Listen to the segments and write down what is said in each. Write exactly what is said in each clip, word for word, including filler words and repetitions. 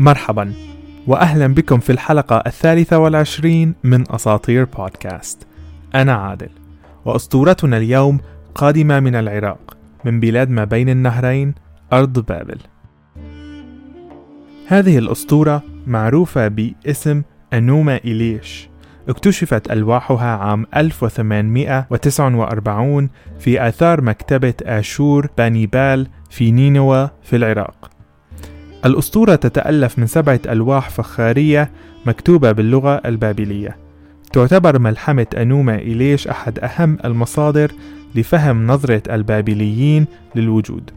مرحبا وأهلا بكم في الحلقة الثالثة والعشرين من أساطير بودكاست. أنا عادل، وأسطورتنا اليوم قادمة من العراق، من بلاد ما بين النهرين، أرض بابل. هذه الأسطورة معروفة باسم أنوما إيليش، اكتشفت ألواحها عام ألف وثمانمئة وتسعة وأربعين في آثار مكتبة آشور بانيبال في نينوى في العراق. الأسطورة تتألف من سبعة ألواح فخارية مكتوبة باللغة البابلية. تعتبر ملحمة أنوما إيليش أحد أهم المصادر لفهم نظرة البابليين للوجود.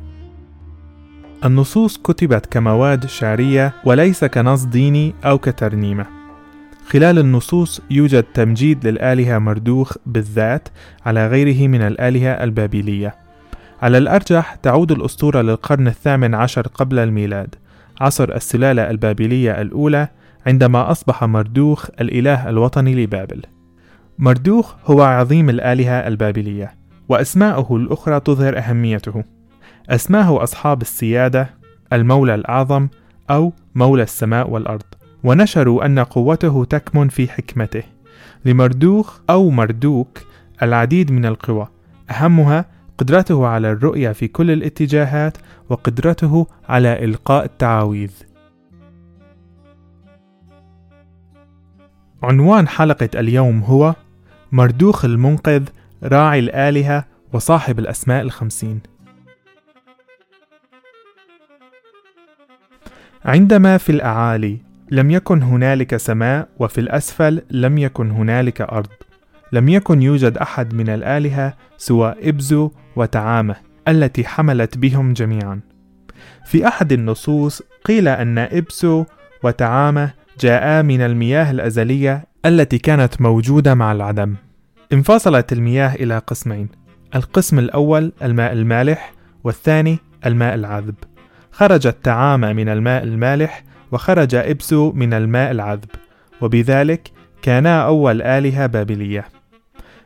النصوص كتبت كمواد شعرية وليس كنص ديني أو كترنيمة. خلال النصوص يوجد تمجيد للآلهة مردوخ بالذات على غيره من الآلهة البابلية. على الأرجح تعود الأسطورة للقرن الثامن عشر قبل الميلاد، عصر السلالة البابلية الأولى، عندما أصبح مردوخ الإله الوطني لبابل. مردوخ هو عظيم الآلهة البابلية، وأسماؤه الأخرى تظهر أهميته. أسماه أصحاب السيادة، المولى الأعظم أو مولى السماء والأرض، ونشروا أن قوته تكمن في حكمته. لمردوخ أو مردوك العديد من القوى، أهمها قدرته على الرؤية في كل الاتجاهات وقدرته على إلقاء التعاويذ. عنوان حلقة اليوم هو مردوخ المنقذ، راعي الآلهة وصاحب الأسماء الخمسين. عندما في الأعالي لم يكن هنالك سماء، وفي الأسفل لم يكن هنالك أرض، لم يكن يوجد أحد من الآلهة سوى أبسو وتيامة التي حملت بهم جميعا. في أحد النصوص قيل أن أبسو وتيامة جاءا من المياه الأزلية التي كانت موجودة مع العدم. انفصلت المياه إلى قسمين، القسم الأول الماء المالح والثاني الماء العذب. خرجت تيامة من الماء المالح وخرج أبسو من الماء العذب، وبذلك كانا أول آلهة بابلية.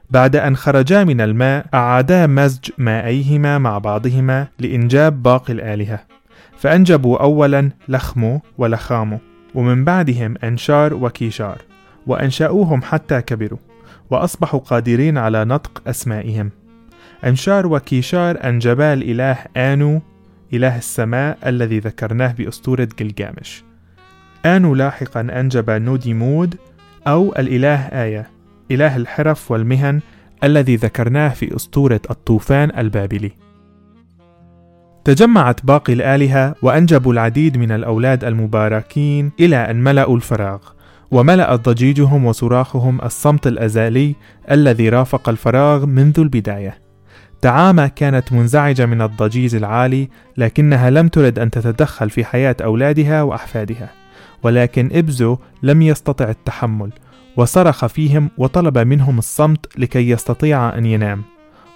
بعد أن خرجا من الماء أعادا مزج مائيهما مع بعضهما لإنجاب باقي الآلهة، فأنجبوا أولا لخمو ولخامو، ومن بعدهم أنشار وكيشار، وأنشأوهم حتى كبروا وأصبحوا قادرين على نطق أسمائهم. أنشار وكيشار أنجبا الإله آنو، إله السماء الذي ذكرناه بأسطورة جلجامش. آنو لاحقا أنجب نوديمود أو الإله آية، إله الحرف والمهن الذي ذكرناه في أسطورة الطوفان البابلي. تجمعت باقي الآلهة وأنجبوا العديد من الأولاد المباركين إلى أن ملأوا الفراغ، وملأ ضجيجهم وصراخهم الصمت الأزالي الذي رافق الفراغ منذ البداية. تيامة كانت منزعجة من الضجيج العالي، لكنها لم ترد أن تتدخل في حياة أولادها وأحفادها. ولكن أبسو لم يستطع التحمل، وصرخ فيهم وطلب منهم الصمت لكي يستطيع أن ينام،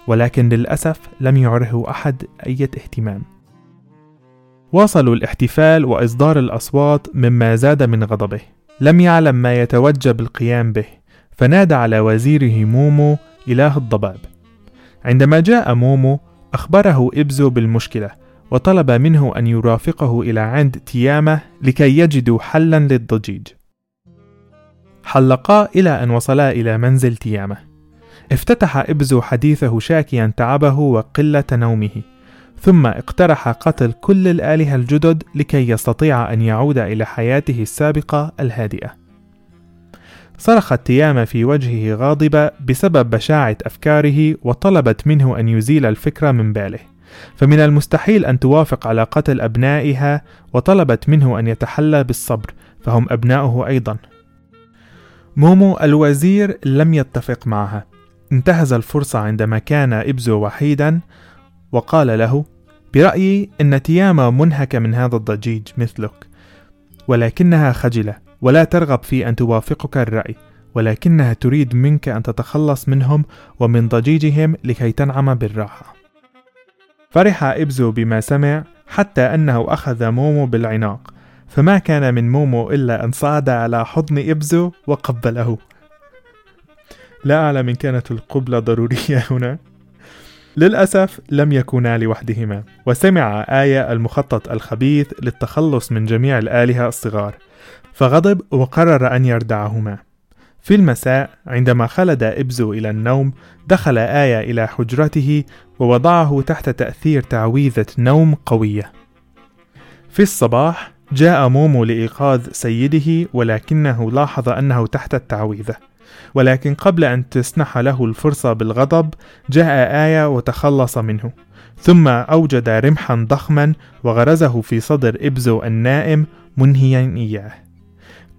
ولكن للأسف لم يعره أحد أي اهتمام. واصلوا الاحتفال وإصدار الأصوات مما زاد من غضبه. لم يعلم ما يتوجب القيام به، فنادى على وزيره مومو إله الضباب. عندما جاء مومو أخبره أبسو بالمشكلة، وطلب منه أن يرافقه إلى عند تيامة لكي يجدوا حلا للضجيج. حلقا إلى أن وصلا إلى منزل تيامة. افتتح أبسو حديثه شاكيا تعبه وقلة نومه، ثم اقترح قتل كل الآلهة الجدد لكي يستطيع أن يعود إلى حياته السابقة الهادئة. صرخت تيامة في وجهه غاضبة بسبب بشاعة أفكاره، وطلبت منه أن يزيل الفكرة من باله، فمن المستحيل أن توافق على قتل أبنائها، وطلبت منه أن يتحلى بالصبر فهم أبنائه أيضا. مومو الوزير لم يتفق معها. انتهز الفرصة عندما كان أبسو وحيدا، وقال له: برأيي أن تيامة منهكة من هذا الضجيج مثلك، ولكنها خجلة ولا ترغب في أن توافقك الرأي، ولكنها تريد منك أن تتخلص منهم ومن ضجيجهم لكي تنعم بالراحة. فرح أبسو بما سمع، حتى أنه أخذ مومو بالعناق، فما كان من مومو إلا أن صعد على حضن أبسو وقبله. لا أعلم إن كانت القبلة ضرورية هنا. للأسف لم يكونا لوحدهما، وسمع آية المخطط الخبيث للتخلص من جميع الآلهة الصغار، فغضب وقرر أن يردعهما. في المساء عندما خلد أبسو إلى النوم، دخل آية إلى حجرته ووضعه تحت تأثير تعويذة نوم قوية. في الصباح جاء مومو لإيقاظ سيده، ولكنه لاحظ أنه تحت التعويذة، ولكن قبل أن تسنح له الفرصة بالغضب جاء آية وتخلص منه، ثم أوجد رمحا ضخما وغرزه في صدر أبسو النائم منهيا إياه.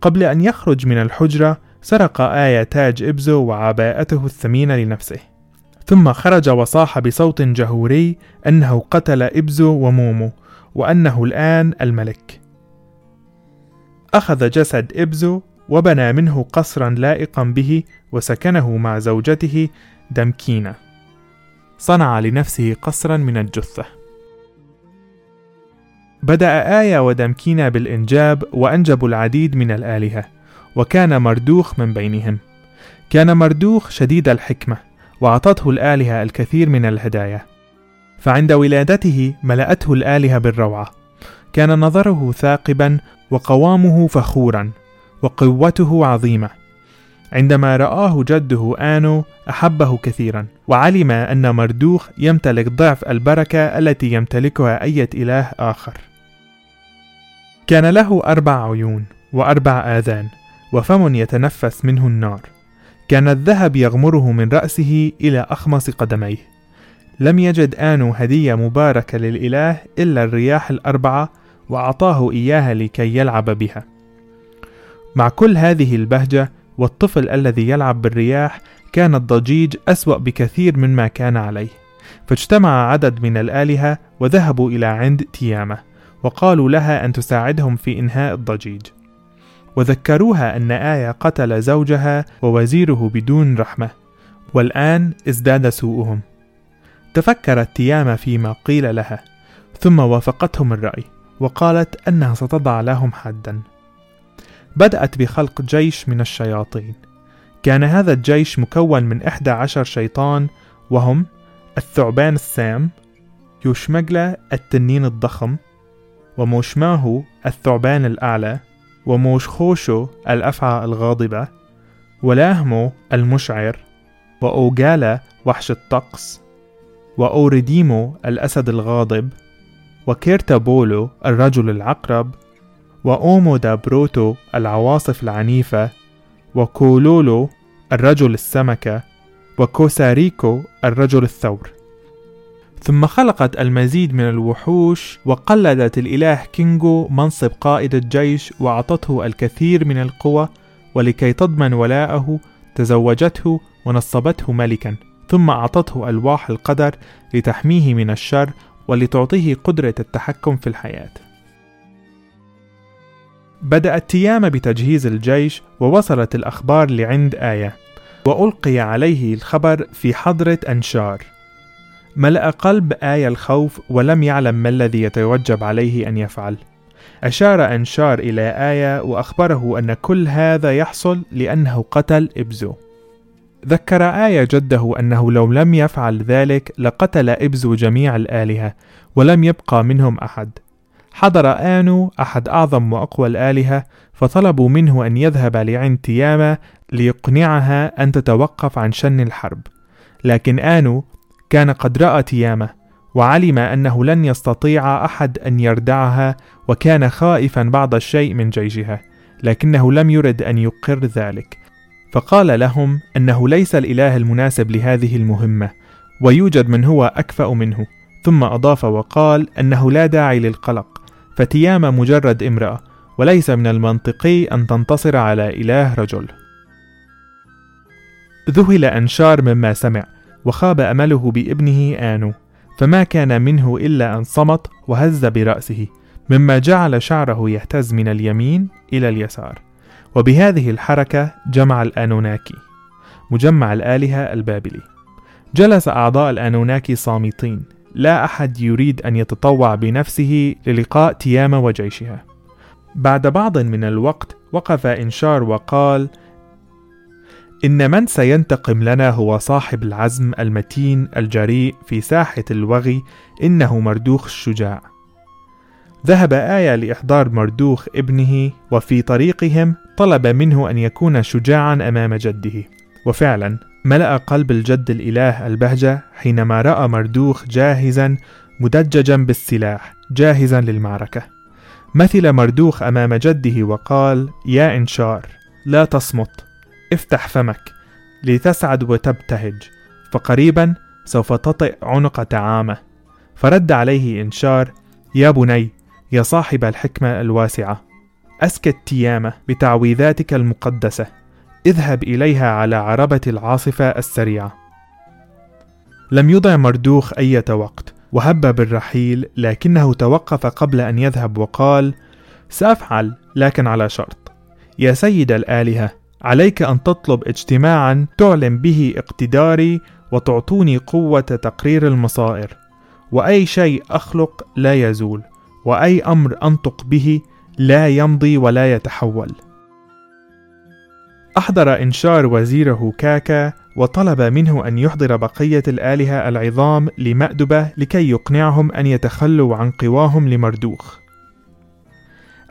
قبل أن يخرج من الحجرة سرق آية تاج أبسو وعباءته الثمينة لنفسه، ثم خرج وصاح بصوت جهوري أنه قتل أبسو ومومو وأنه الآن الملك. أخذ جسد أبسو وبنى منه قصرا لائقا به وسكنه مع زوجته دمكينة. صنع لنفسه قصرا من الجثة. بدأ آية ودمكينة بالإنجاب وأنجبوا العديد من الآلهة، وكان مردوخ من بينهم. كان مردوخ شديد الحكمة، وعطته الآلهة الكثير من الهدايا، فعند ولادته ملأته الآلهة بالروعة. كان نظره ثاقبا وقوامه فخورا وقوته عظيمة. عندما رآه جده آنو أحبه كثيرا، وعلم أن مردوخ يمتلك ضعف البركة التي يمتلكها أي إله آخر. كان له أربع عيون وأربع آذان وفم يتنفس منه النار. كان الذهب يغمره من رأسه إلى أخمص قدميه. لم يجد آنو هدية مباركة للإله إلا الرياح الأربعة، وأعطاه إياها لكي يلعب بها. مع كل هذه البهجة والطفل الذي يلعب بالرياح، كان الضجيج أسوأ بكثير مما كان عليه. فاجتمع عدد من الآلهة وذهبوا إلى عند تيامة، وقالوا لها أن تساعدهم في إنهاء الضجيج، وذكروها أن آية قتل زوجها ووزيره بدون رحمة، والآن ازداد سوءهم. تفكرت تيامة فيما قيل لها، ثم وافقتهم الرأي وقالت أنها ستضع لهم حدا. بدأت بخلق جيش من الشياطين. كان هذا الجيش مكون من إحدى عشر شيطان، وهم الثعبان السام، يوشمجلة التنين الضخم، وموشماهو الثعبان الأعلى، وموشخوشو الأفعى الغاضبة، ولاهمو المشعر، وأوجالا وحش الطقس، وأوريديمو الأسد الغاضب، وكيرتابولو الرجل العقرب، وأومو دابروتو العواصف العنيفة، وكولولو الرجل السمكة، وكوساريكو الرجل الثور. ثم خلقت المزيد من الوحوش، وقلدت الإله كينغو منصب قائد الجيش وعطته الكثير من القوة، ولكي تضمن ولاءه تزوجته ونصبته ملكا، ثم أعطته ألواح القدر لتحميه من الشر ولتعطيه قدرة التحكم في الحياة. بدأت تيامة بتجهيز الجيش، ووصلت الأخبار لعند آية، وألقي عليه الخبر في حضرة أنشار. ملأ قلب آية الخوف، ولم يعلم ما الذي يتوجب عليه أن يفعل. أشار أنشار إلى آية وأخبره أن كل هذا يحصل لأنه قتل أبسو. ذكر آية جده أنه لو لم يفعل ذلك لقتل أبسو جميع الآلهة ولم يبقى منهم أحد. حضر آنو أحد أعظم وأقوى الآلهة، فطلبوا منه أن يذهب لعند تيامة ليقنعها أن تتوقف عن شن الحرب، لكن آنو كان قد رأى تيامة وعلم أنه لن يستطيع أحد أن يردعها، وكان خائفا بعض الشيء من جيشها، لكنه لم يرد أن يقر ذلك، فقال لهم أنه ليس الإله المناسب لهذه المهمة ويوجد من هو أكفأ منه. ثم أضاف وقال أنه لا داعي للقلق، فتيامة مجرد امرأة، وليس من المنطقي أن تنتصر على إله رجل. ذهل أنشار مما سمع، وخاب أمله بابنه آنو، فما كان منه إلا أن صمت وهز برأسه، مما جعل شعره يهتز من اليمين إلى اليسار. وبهذه الحركة جمع الأنوناكي، مجمع الآلهة البابلي. جلس أعضاء الأنوناكي صامتين، لا أحد يريد أن يتطوع بنفسه للقاء تيامة وجيشها. بعد بعض من الوقت وقف إنشار وقال: إن من سينتقم لنا هو صاحب العزم المتين الجريء في ساحة الوغي، إنه مردوخ الشجاع. ذهب آية لإحضار مردوخ ابنه، وفي طريقهم طلب منه أن يكون شجاعا أمام جده، وفعلا ملأ قلب الجد الإله البهجة حينما رأى مردوخ جاهزا مدججا بالسلاح جاهزا للمعركة. مثل مردوخ أمام جده وقال: يا أنشار، لا تصمت، افتح فمك لتسعد وتبتهج، فقريبا سوف تطئ عنق تيامة. فرد عليه أنشار: يا بني، يا صاحب الحكمة الواسعة، أسكت تيامة بتعويذاتك المقدسة، اذهب إليها على عربة العاصفة السريعة. لم يضع مردوخ أي وقت وهب بالرحيل، لكنه توقف قبل أن يذهب وقال: سأفعل، لكن على شرط. يا سيد الآلهة، عليك أن تطلب اجتماعا تعلن به اقتداري وتعطوني قوة تقرير المصائر، وأي شيء أخلق لا يزول، وأي أمر أنطق به لا يمضي ولا يتحول. أحضر إنشار وزيره كاكا وطلب منه أن يحضر بقية الآلهة العظام لمأدبة لكي يقنعهم أن يتخلوا عن قواهم لمردوخ.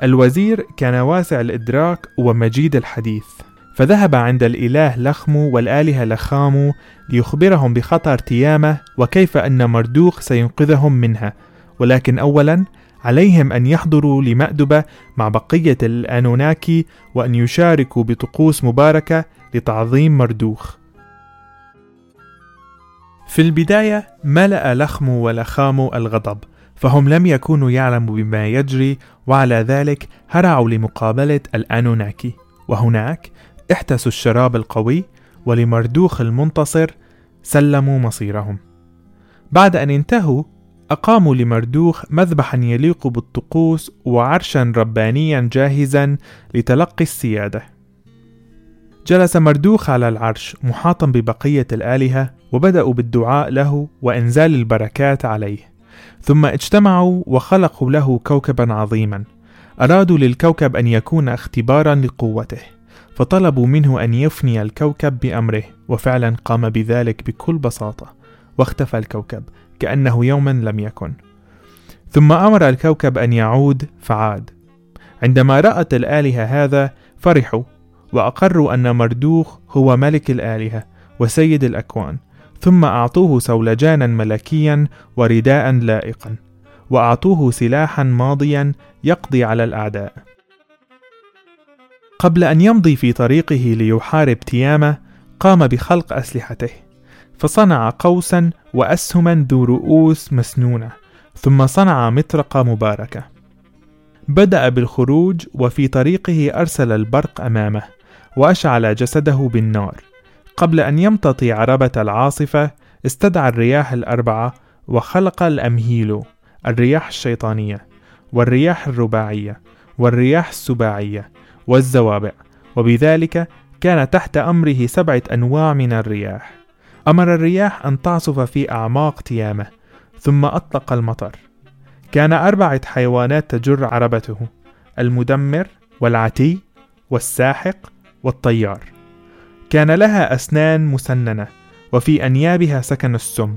الوزير كان واسع الإدراك ومجيد الحديث، فذهب عند الإله لخمو والآلهة لخامو ليخبرهم بخطر تيامة وكيف أن مردوخ سينقذهم منها، ولكن أولا عليهم أن يحضروا لمأدبة مع بقية الأنوناكي وأن يشاركوا بطقوس مباركة لتعظيم مردوخ. في البداية ملأ لخمو ولخامو الغضب، فهم لم يكونوا يعلموا بما يجري، وعلى ذلك هرعوا لمقابلة الأنوناكي، وهناك احتسوا الشراب القوي، ولمردوخ المنتصر سلموا مصيرهم. بعد أن انتهوا أقاموا لمردوخ مذبحا يليق بالطقوس وعرشا ربانيا جاهزا لتلقي السيادة. جلس مردوخ على العرش محاطا ببقية الآلهة، وبدأوا بالدعاء له وإنزال البركات عليه، ثم اجتمعوا وخلقوا له كوكبا عظيما. أرادوا للكوكب أن يكون اختبارا لقوته، فطلبوا منه أن يفني الكوكب بأمره، وفعلا قام بذلك بكل بساطة، واختفى الكوكب كأنه يوما لم يكن. ثم أمر الكوكب أن يعود، فعاد. عندما رأت الآلهة هذا فرحوا وأقروا أن مردوخ هو ملك الآلهة وسيد الأكوان، ثم أعطوه سولجانا ملكيا ورداء لائقا، وأعطوه سلاحا ماضيا يقضي على الأعداء. قبل أن يمضي في طريقه ليحارب تيامة قام بخلق أسلحته، فصنع قوسا وأسهما ذو رؤوس مسنونة، ثم صنع مطرقة مباركة. بدأ بالخروج، وفي طريقه أرسل البرق أمامه وأشعل جسده بالنار. قبل أن يمتطي عربة العاصفة استدعى الرياح الأربعة وخلق الأمهيلو، الرياح الشيطانية والرياح الرباعية والرياح السباعية والزوابع، وبذلك كان تحت أمره سبعة أنواع من الرياح. أمر الرياح أن تعصف في أعماق تيامة، ثم أطلق المطر. كان أربعة حيوانات تجر عربته: المدمر والعتي والساحق والطيار. كان لها أسنان مسننة، وفي أنيابها سكن السم.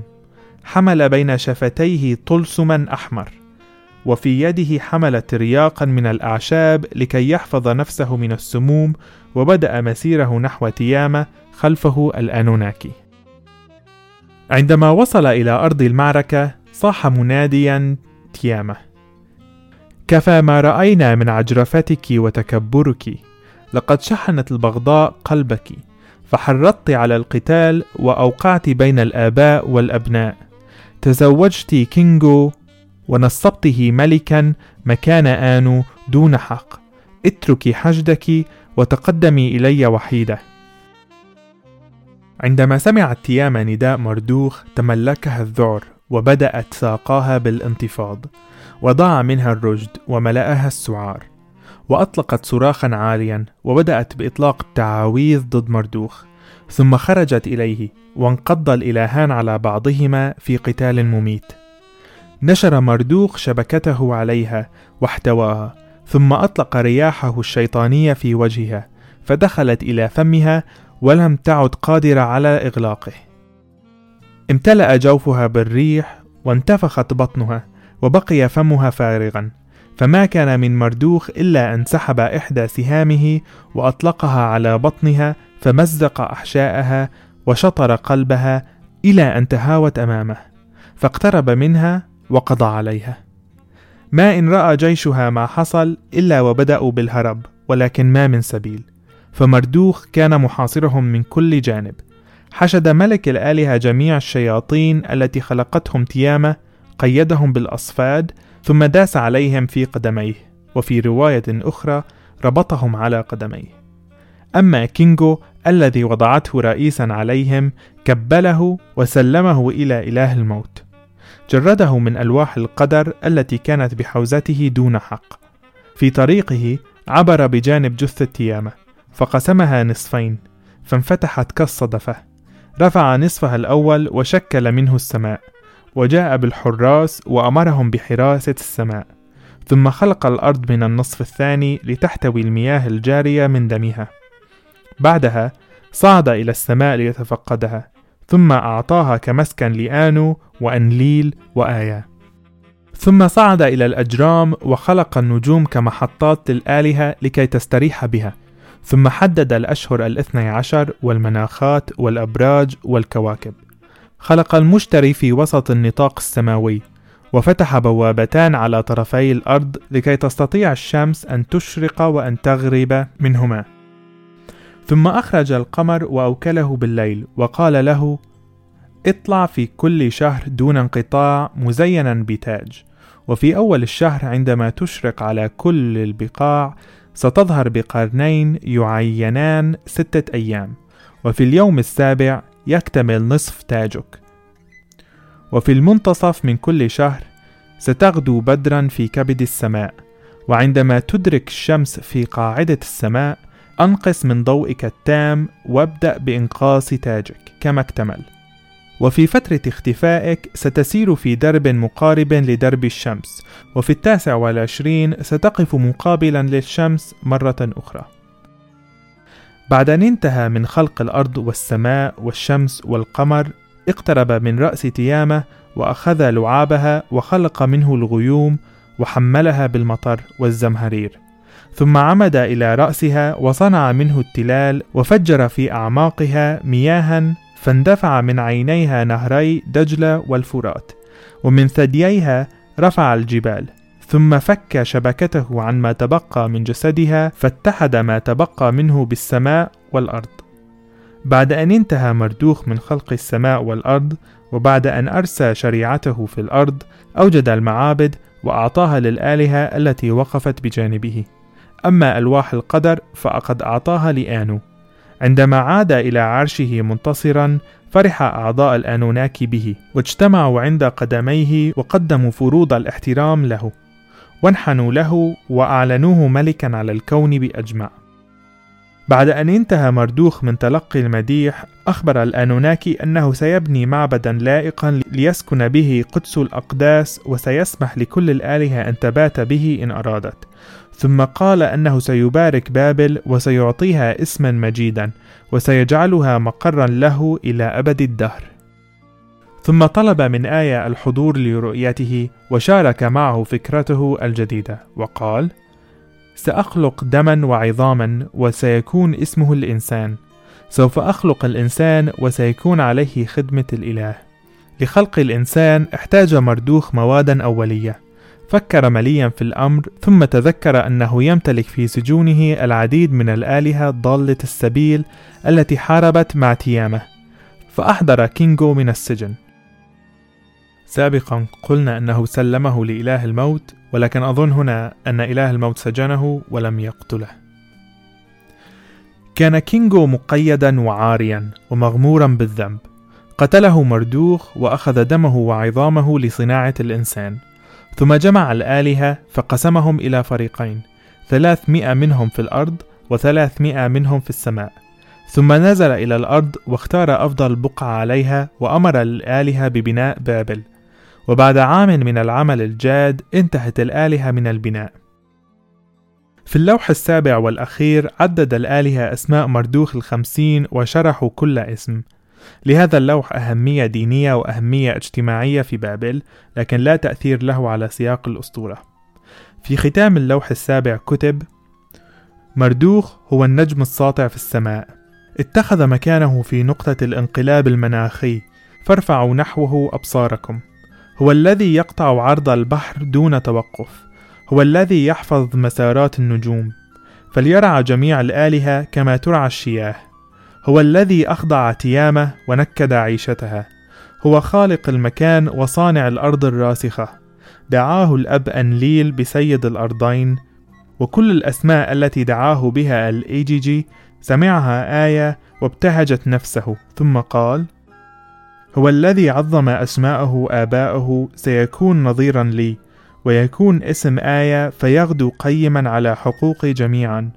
حمل بين شفتيه طلسما أحمر، وفي يده حمل ترياقا من الأعشاب لكي يحفظ نفسه من السموم، وبدأ مسيره نحو تيامة خلفه الأنوناكي. عندما وصل إلى أرض المعركة صاح مناديا: تيامة، كفى ما رأينا من عجرفتك وتكبرك، لقد شحنت البغضاء قلبك، فحرضت على القتال وأوقعت بين الآباء والأبناء، تزوجت كينغو ونصبته ملكا مكان آنو دون حق، اتركي حشدك وتقدمي إلي وحيدة. عندما سمعت تيامة نداء مردوخ تملكها الذعر، وبدأت ساقاها بالانتفاض، وضاع منها الرجد وملأها السعار، وأطلقت صراخا عاليا، وبدأت بإطلاق التعاويذ ضد مردوخ، ثم خرجت إليه، وانقض الإلهان على بعضهما في قتال مميت. نشر مردوخ شبكته عليها واحتواها، ثم أطلق رياحه الشيطانية في وجهها، فدخلت إلى فمها ولم تعد قادرة على إغلاقه. امتلأ جوفها بالريح وانتفخت بطنها وبقي فمها فارغا، فما كان من مردوخ إلا أن سحب إحدى سهامه وأطلقها على بطنها فمزق أحشائها وشطر قلبها إلى أن تهاوت أمامه، فاقترب منها وقضى عليها. ما إن رأى جيشها ما حصل إلا وبدأوا بالهرب، ولكن ما من سبيل، فمردوخ كان محاصرهم من كل جانب. حشد ملك الآلهة جميع الشياطين التي خلقتهم تيامة، قيدهم بالأصفاد، ثم داس عليهم في قدميه، وفي رواية أخرى ربطهم على قدميه. أما كينغو الذي وضعته رئيسا عليهم كبله وسلمه إلى إله الموت، جرده من ألواح القدر التي كانت بحوزته دون حق. في طريقه عبر بجانب جثة تيامة فقسمها نصفين، فانفتحت كالصدفة، رفع نصفها الأول وشكل منه السماء، وجاء بالحراس وأمرهم بحراسة السماء، ثم خلق الأرض من النصف الثاني لتحتوي المياه الجارية من دمها. بعدها صعد إلى السماء ليتفقدها، ثم أعطاها كمسكن لآنو وأنليل وآية. ثم صعد إلى الأجرام وخلق النجوم كمحطات للآلهة لكي تستريح بها، ثم حدد الأشهر الاثني عشر والمناخات والأبراج والكواكب. خلق المشتري في وسط النطاق السماوي، وفتح بوابتان على طرفي الأرض لكي تستطيع الشمس أن تشرق وأن تغرب منهما. ثم أخرج القمر وأوكله بالليل، وقال له: اطلع في كل شهر دون انقطاع مزينا بتاج، وفي أول الشهر عندما تشرق على كل البقاع ستظهر بقرنين يعينان ستة أيام، وفي اليوم السابع يكتمل نصف تاجك، وفي المنتصف من كل شهر ستغدو بدرا في كبد السماء، وعندما تدرك الشمس في قاعدة السماء أنقص من ضوئك التام وابدأ بإنقاص تاجك كما اكتمل، وفي فترة اختفائك ستسير في درب مقارب لدرب الشمس، وفي التاسع والعشرين ستقف مقابلا للشمس مرة أخرى. بعد أن انتهى من خلق الأرض والسماء والشمس والقمر، اقترب من رأس تيامة وأخذ لعابها وخلق منه الغيوم وحملها بالمطر والزمهرير، ثم عمد إلى رأسها وصنع منه التلال وفجر في أعماقها مياها، فاندفع من عينيها نهري دجلة والفرات، ومن ثدييها رفع الجبال، ثم فك شبكته عن ما تبقى من جسدها فاتحد ما تبقى منه بالسماء والأرض. بعد أن انتهى مردوخ من خلق السماء والأرض، وبعد أن أرسى شريعته في الأرض، أوجد المعابد وأعطاها للآلهة التي وقفت بجانبه. أما ألواح القدر فقد أعطاها لآنو. عندما عاد إلى عرشه منتصرا، فرح أعضاء الأنوناكي به، واجتمعوا عند قدميه وقدموا فروض الاحترام له، وانحنوا له وأعلنوه ملكا على الكون بأجمع. بعد أن انتهى مردوخ من تلقي المديح، أخبر الأنوناكي أنه سيبني معبدا لائقا ليسكن به قدس الأقداس، وسيسمح لكل الآلهة أن تبات به إن أرادت. ثم قال أنه سيبارك بابل وسيعطيها اسما مجيدا، وسيجعلها مقرا له إلى أبد الدهر. ثم طلب من آية الحضور لرؤيته، وشارك معه فكرته الجديدة، وقال: سأخلق دما وعظاما وسيكون اسمه الإنسان، سوف أخلق الإنسان وسيكون عليه خدمة الإله. لخلق الإنسان احتاج مردوخ موادا أولية، فكر مليا في الأمر، ثم تذكر أنه يمتلك في سجونه العديد من الآلهة ضالة السبيل التي حاربت مع تيامة، فأحضر كينغو من السجن. سابقا قلنا أنه سلمه لإله الموت، ولكن أظن هنا أن إله الموت سجنه ولم يقتله. كان كينغو مقيدا وعاريا ومغمورا بالذنب، قتله مردوخ وأخذ دمه وعظامه لصناعة الإنسان. ثم جمع الآلهة فقسمهم إلى فريقين، ثلاثمائة منهم في الأرض وثلاثمائة منهم في السماء، ثم نزل إلى الأرض واختار أفضل بقعة عليها وأمر الآلهة ببناء بابل. وبعد عام من العمل الجاد انتهت الآلهة من البناء. في اللوح السابع والأخير عدد الآلهة أسماء مردوخ الخمسين وشرحوا كل اسم. لهذا اللوح أهمية دينية وأهمية اجتماعية في بابل، لكن لا تأثير له على سياق الأسطورة. في ختام اللوح السابع كتب: مردوخ هو النجم الساطع في السماء، اتخذ مكانه في نقطة الانقلاب المناخي، فارفعوا نحوه أبصاركم. هو الذي يقطع عرض البحر دون توقف، هو الذي يحفظ مسارات النجوم، فليرعى جميع الآلهة كما ترعى الشياه. هو الذي أخضع تيامة ونكد عيشتها، هو خالق المكان وصانع الأرض الراسخة. دعاه الأب أنليل بسيد الأرضين، وكل الأسماء التي دعاه بها الإيجيجي سمعها آية وابتهجت نفسه، ثم قال: هو الذي عظم أسماءه آباؤه سيكون نظيرا لي، ويكون اسم آية فيغدو قيما على حقوقي جميعا،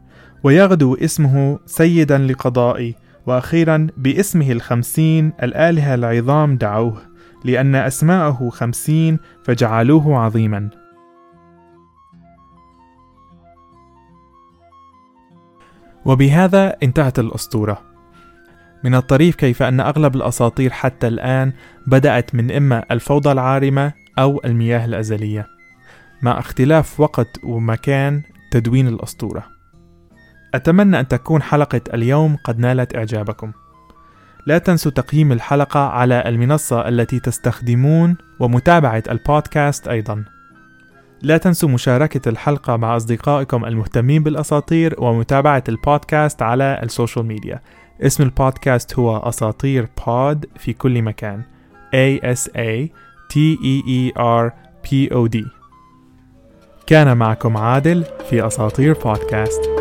ويغدو اسمه سيدا لقضائي. وأخيرا باسمه الخمسين الآلهة العظام دعوه، لأن أسماءه خمسين فجعلوه عظيما. وبهذا انتهت الأسطورة. من الطريف كيف أن أغلب الأساطير حتى الآن بدأت من إما الفوضى العارمة أو المياه الأزلية، مع اختلاف وقت ومكان تدوين الأسطورة. أتمنى أن تكون حلقة اليوم قد نالت إعجابكم. لا تنسوا تقييم الحلقة على المنصة التي تستخدمون ومتابعة البودكاست أيضا. لا تنسوا مشاركة الحلقة مع أصدقائكم المهتمين بالأساطير ومتابعة البودكاست على السوشيال ميديا. اسم البودكاست هو أساطير بود في كل مكان، A S A T E E R P O D. كان معكم عادل في أساطير بودكاست.